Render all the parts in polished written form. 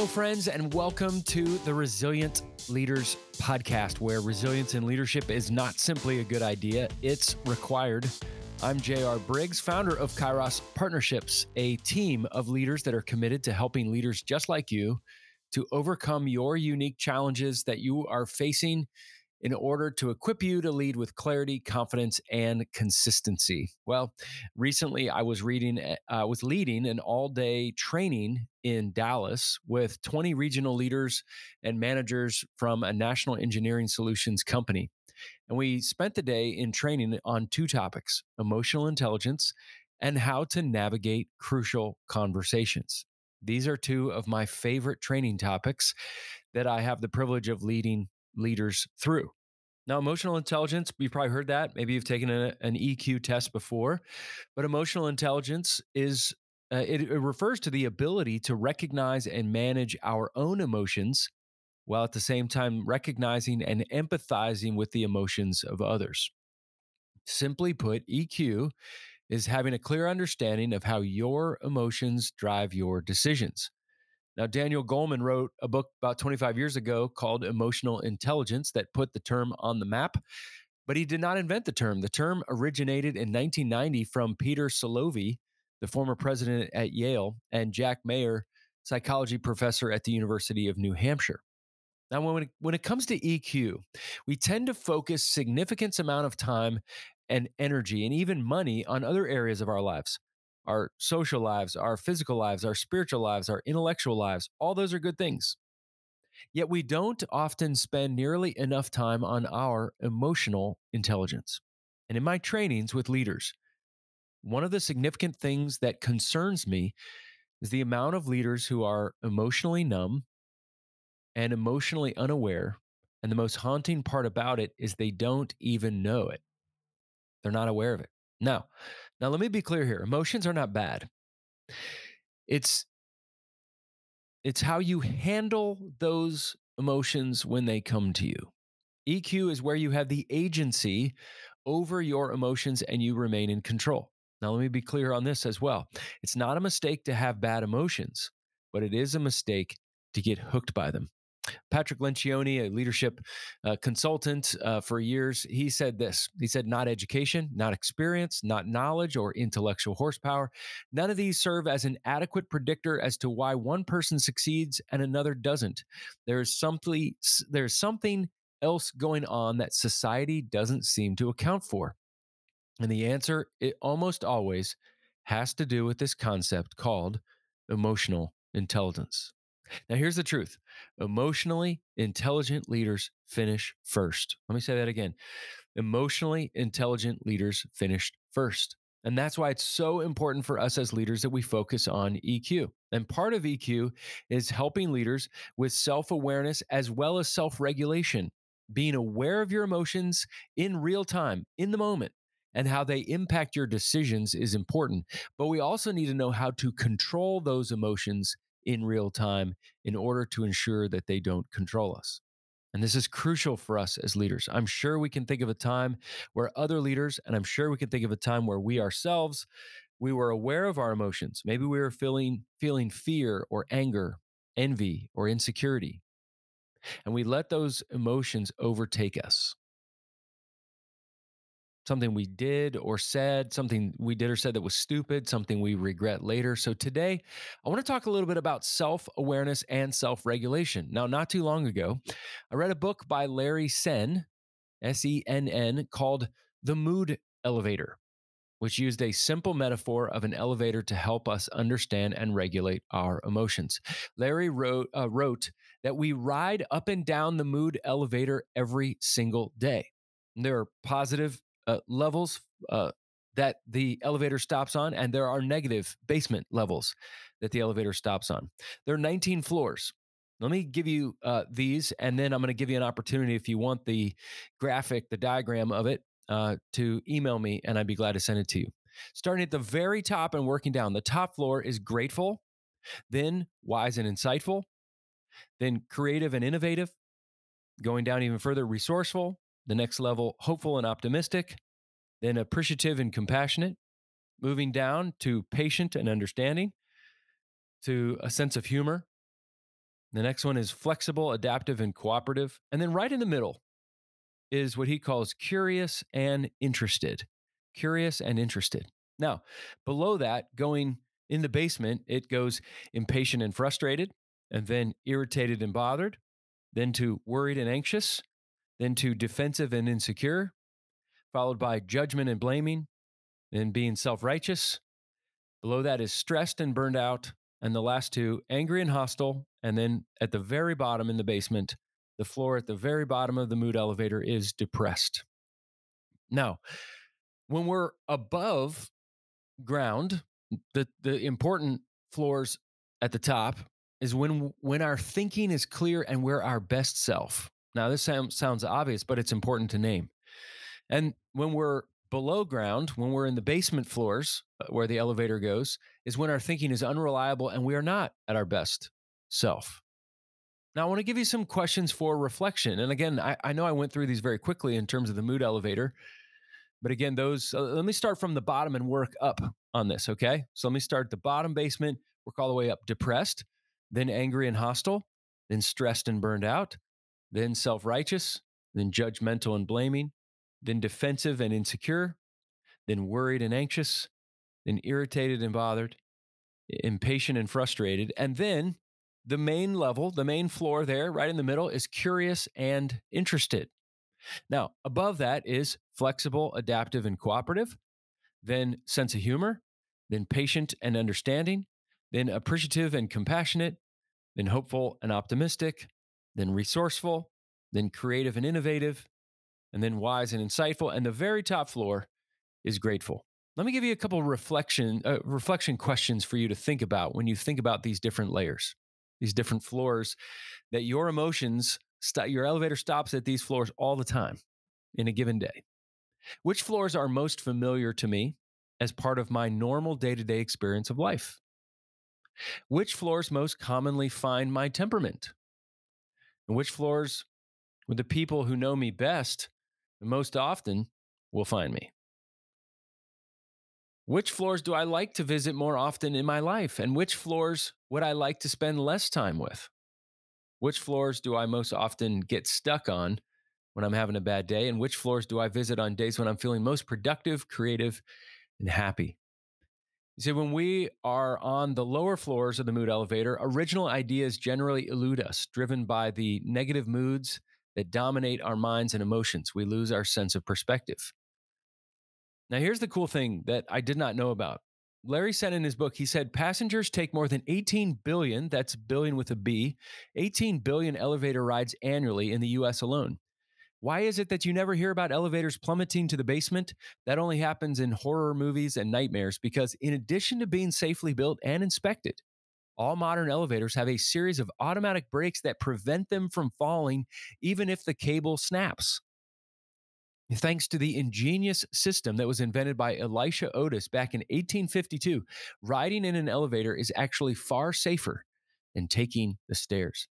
Hello, friends, and welcome to the Resilient Leaders podcast, where resilience in leadership is not simply a good idea, it's required. I'm JR Briggs, founder of Kairos Partnerships, a team of leaders that are committed to helping leaders just like you to overcome your unique challenges that you are facing in order to equip you to lead with clarity, confidence, and consistency. Well, recently I was leading an all-day training in Dallas with 20 regional leaders and managers from a national engineering solutions company. And we spent the day in training on two topics: emotional intelligence and how to navigate crucial conversations. These are two of my favorite training topics that I have the privilege of leading leaders through. Now, emotional intelligence, you've probably heard that. Maybe you've taken an EQ test before, but emotional intelligence is it refers to the ability to recognize and manage our own emotions while at the same time recognizing and empathizing with the emotions of others. Simply put, EQ is having a clear understanding of how your emotions drive your decisions. Now, Daniel Goleman wrote a book about 25 years ago called Emotional Intelligence that put the term on the map, but he did not invent the term. The term originated in 1990 from Peter Salovey, the former president at Yale, and Jack Mayer, psychology professor at the University of New Hampshire. Now, when it comes to EQ, we tend to focus significant amount of time and energy and even money on other areas of our lives. Our social lives, our physical lives, our spiritual lives, our intellectual lives, all those are good things. Yet we don't often spend nearly enough time on our emotional intelligence. And in my trainings with leaders, one of the significant things that concerns me is the amount of leaders who are emotionally numb and emotionally unaware. And the most haunting part about it is they don't even know it. They're not aware of it. Now, let me be clear here. Emotions are not bad. It's how you handle those emotions when they come to you. EQ is where you have the agency over your emotions and you remain in control. Now, let me be clear on this as well. It's not a mistake to have bad emotions, but it is a mistake to get hooked by them. Patrick Lencioni, a leadership consultant for years, he said this. He said, not education, not experience, not knowledge or intellectual horsepower. None of these serve as an adequate predictor as to why one person succeeds and another doesn't. There's something else going on that society doesn't seem to account for. And the answer, it almost always has to do with this concept called emotional intelligence. Now, here's the truth. Emotionally intelligent leaders finish first. Let me say that again. Emotionally intelligent leaders finish first. And that's why it's so important for us as leaders that we focus on EQ. And part of EQ is helping leaders with self-awareness as well as self-regulation, being aware of your emotions in real time, in the moment, and how they impact your decisions is important. But we also need to know how to control those emotions in real time in order to ensure that they don't control us. And this is crucial for us as leaders. I'm sure we can think of a time where other leaders, and I'm sure we can think of a time where we ourselves, we were aware of our emotions. Maybe we were feeling fear or anger, envy or insecurity. And we let those emotions overtake us. Something we did or said, something we did or said that was stupid, something we regret later. So today, I want to talk a little bit about self-awareness and self-regulation. Now, not too long ago, I read a book by Larry Senn, S-E-N-N, called The Mood Elevator, which used a simple metaphor of an elevator to help us understand and regulate our emotions. Larry wrote that we ride up and down the mood elevator every single day. And there are positive levels that the elevator stops on, and there are negative basement levels that the elevator stops on. There are 19 floors. Let me give you these, and then I'm going to give you an opportunity if you want the graphic, the diagram of it, to email me, and I'd be glad to send it to you. Starting at the very top and working down, the top floor is grateful, then wise and insightful, then creative and innovative, going down even further, resourceful, the next level, hopeful and optimistic, then appreciative and compassionate, moving down to patient and understanding, to a sense of humor, The next one is flexible, adaptive, and cooperative. And then right in the middle is what he calls curious and interested. Curious and interested. Now, below that, going in the basement, it goes impatient and frustrated, and then irritated and bothered, then to worried and anxious, then to defensive and insecure, followed by judgment and blaming, then being self-righteous. Below that is stressed and burned out, and the last two, angry and hostile. And then at the very bottom in the basement, the floor at the very bottom of the mood elevator is depressed. Now, when we're above ground, the important floors at the top is when our thinking is clear and we're our best self. Now, this sounds obvious, but it's important to name. And when we're below ground, when we're in the basement floors where the elevator goes, is when our thinking is unreliable and we are not at our best self. Now, I want to give you some questions for reflection. And again, I know I went through these very quickly in terms of the mood elevator, but again, those, let me start from the bottom and work up on this, okay? So let me start at the bottom basement, work all the way up, depressed, then angry and hostile, then stressed and burned out, then self-righteous, then judgmental and blaming, then defensive and insecure, then worried and anxious, then irritated and bothered, impatient and frustrated. And then the main level, the main floor there, right in the middle, is curious and interested. Now, above that is flexible, adaptive, and cooperative, then sense of humor, then patient and understanding, then appreciative and compassionate, then hopeful and optimistic, then resourceful, then creative and innovative, and then wise and insightful. And the very top floor is grateful. Let me give you a couple reflection questions for you to think about when you think about these different layers, these different floors, that your emotions, your elevator stops at these floors all the time in a given day. Which floors are most familiar to me as part of my normal day-to-day experience of life? Which floors most commonly find my temperament? And which floors with the people who know me best and most often will find me? Which floors do I like to visit more often in my life? And which floors would I like to spend less time with? Which floors do I most often get stuck on when I'm having a bad day? And which floors do I visit on days when I'm feeling most productive, creative, and happy? You see, when we are on the lower floors of the mood elevator, original ideas generally elude us, driven by the negative moods that dominate our minds and emotions. We lose our sense of perspective. Now, here's the cool thing that I did not know about. Larry Senn in his book, he said, passengers take more than 18 billion, that's billion with a B, 18 billion elevator rides annually in the US alone. Why is it that you never hear about elevators plummeting to the basement? That only happens in horror movies and nightmares, because in addition to being safely built and inspected, all modern elevators have a series of automatic brakes that prevent them from falling, even if the cable snaps. Thanks to the ingenious system that was invented by Elisha Otis back in 1852, riding in an elevator is actually far safer than taking the stairs.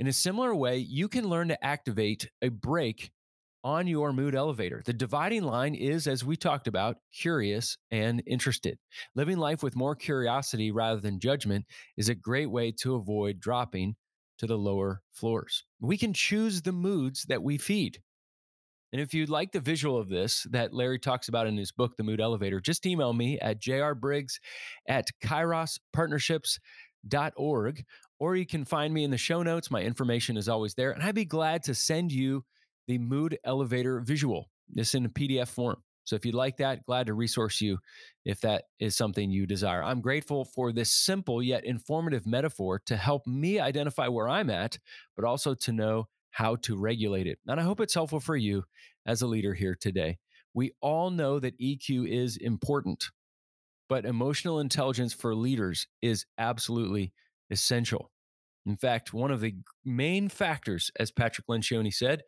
In a similar way, you can learn to activate a brake on your mood elevator. The dividing line is, as we talked about, curious and interested. Living life with more curiosity rather than judgment is a great way to avoid dropping to the lower floors. We can choose the moods that we feed. And if you'd like the visual of this that Larry talks about in his book, The Mood Elevator, just email me at jrbriggs@kairospartnerships.org, or you can find me in the show notes. My information is always there, and I'd be glad to send you the mood elevator visual. It's in a PDF form. So if you'd like that, glad to resource you if that is something you desire. I'm grateful for this simple yet informative metaphor to help me identify where I'm at, but also to know how to regulate it. And I hope it's helpful for you as a leader here today. We all know that EQ is important, but emotional intelligence for leaders is absolutely essential. In fact, one of the main factors, as Patrick Lencioni said,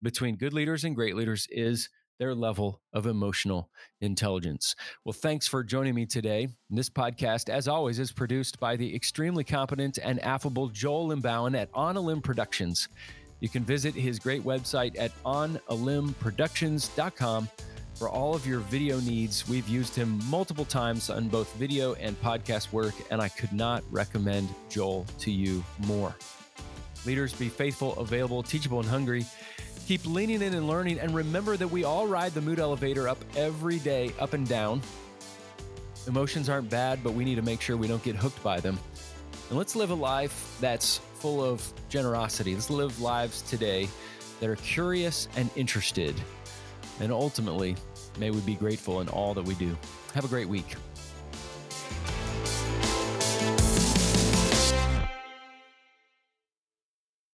between good leaders and great leaders is their level of emotional intelligence. Well, thanks for joining me today. This podcast, as always, is produced by the extremely competent and affable Joel Limbauan at On a Limb Productions. You can visit his great website at onalimbproductions.com for all of your video needs. We've used him multiple times on both video and podcast work, and I could not recommend Joel to you more. Leaders, be faithful, available, teachable, and hungry. Keep leaning in and learning, and remember that we all ride the mood elevator up every day, up and down. Emotions aren't bad, but we need to make sure we don't get hooked by them. And let's live a life that's full of generosity. Let's live lives today that are curious and interested. And ultimately, may we be grateful in all that we do. Have a great week.